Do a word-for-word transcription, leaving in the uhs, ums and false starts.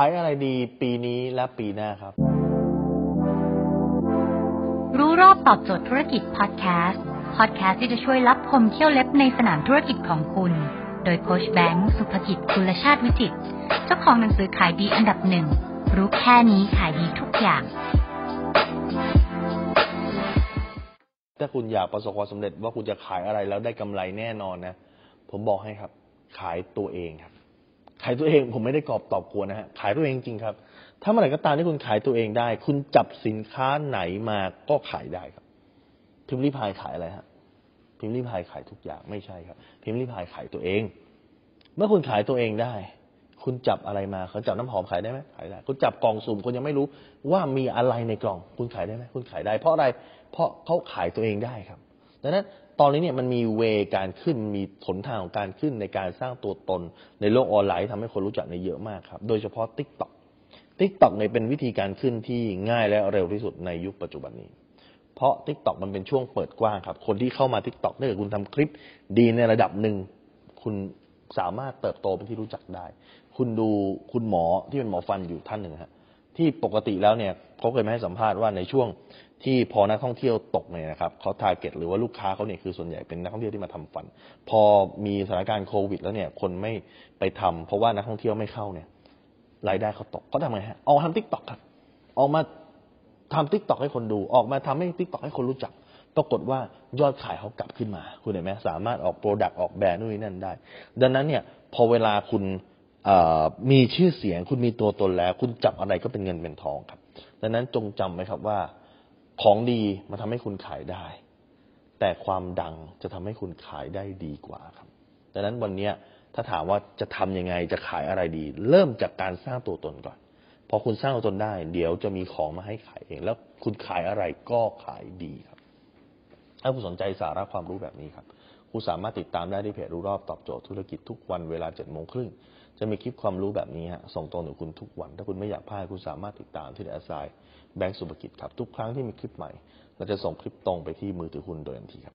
ายอะไรดีปีนี้และปีหน้าครับรู้รอบตอบโจทย์ธุรกิจพอดแคสต์พอดแคสต์ที่จะช่วยลับคมเขี้ยวเล็บในสนามธุรกิจของคุณโดยโค้ชแบงค์สุภกิจกุลชาติวิจิตรเจ้าของหนังสือขายดีอันดับหนึ่งรู้แค่นี้ขายดีทุกอย่างถ้าคุณอยากประสบความสำเร็จว่าคุณจะขายอะไรแล้วได้กำไรแน่นอนนะผมบอกให้ครับขายตัวเองครับขายตัวเองผมไม่ได้กอบตอบกวนนะฮะขายตัวเองจริงครับถ้าเมื่อไหร่ก็ตามที่คุณขายตัวเองได้คุณจับสินค้าไหนมาก็ขายได้ครับพิมพ์ริพายขายอะไรฮะพิมพ์ริพายขายทุกอย่างไม่ใช่ครับพิมพ์ริพายขายตัวเองเมื่อคุณขายตัวเองได้คุณจับอะไรมาเขาจับน้ำหอมขายได้ไหมขายได้คุณจับกล่องสุ่มคุณยังไม่รู้ว่ามีอะไรในกล่องคุณขายได้ไหมคุณขายได้เพราะอะไรเพราะเขาขายตัวเองได้ครับดังนั้นตอนนี้เนี่ยมันมีเวการขึ้นมีหนทางของการขึ้นในการสร้างตัวตนในโลกออนไลน์ทำให้คนรู้จักในเยอะมากครับโดยเฉพาะ TikTok TikTok เนี่ยเป็นวิธีการขึ้นที่ง่ายและเร็วที่สุดในยุคปัจจุบันนี้เพราะ TikTok มันเป็นช่วงเปิดกว้างครับคนที่เข้ามา TikTok ถ้าเกิดคุณทำคลิปดีในระดับหนึ่งคุณสามารถเติบโตเป็นที่รู้จักได้คุณดูคุณหมอที่เป็นหมอฟันอยู่ท่านหนึ่งฮะที่ปกติแล้วเนี่ยเขาเคยมาให้สัมภาษณ์ว่าในช่วงที่พอนักท่องเที่ยวตกเนี่ยนะครับเขาทาร์เก็ตหรือว่าลูกค้าเขาเนี่ยคือส่วนใหญ่เป็นนักท่องเที่ยวที่มาทำฟันพอมีสถานการณ์โควิดแล้วเนี่ยคนไม่ไปทำเพราะว่านักท่องเที่ยวไม่เข้าเนี่ยรายได้เขาตกเขาทำไงฮะออกทำ TikTok ครับออกมาทำ TikTok ให้คนดูออกมาทำให้ TikTok ให้คนรู้จักปรากฏว่ายอดขายเขากลับขึ้นมาคุณเห็นไหมสามารถออกโปรดักต์ออกแบรนด์นู่นนั่นได้ดังนั้นเนี่ยพอเวลาคุณมีชื่อเสียงคุณมีตัวตนแล้วคุณจับอะไรก็เป็นเงินเป็นทองครับดังนั้นจงจำไว้ครับว่าของดีมาทำให้คุณขายได้แต่ความดังจะทำให้คุณขายได้ดีกว่าครับดังนั้นวันนี้ถ้าถามว่าจะทำยังไงจะขายอะไรดีเริ่มจากการสร้างตัวตนก่อนพอคุณสร้างตัวตนได้เดี๋ยวจะมีของมาให้ขายเองแล้วคุณขายอะไรก็ขายดีครับถ้าคุณสนใจสาระความรู้แบบนี้ครับคุณสามารถติดตามได้ที่เพจรู้รอบตอบโจทย์ธุรกิจทุกวันเวลาเจ็ดโมงครึ่งจะมีคลิปความรู้แบบนี้ฮะส่งตรงถึงคุณทุกวันถ้าคุณไม่อยากพลาดคุณสามารถติดตามที่แอสไซน์แบงค์สุภกิจครับทุกครั้งที่มีคลิปใหม่เราจะส่งคลิปตรงไปที่มือถือคุณโดยทันทีครับ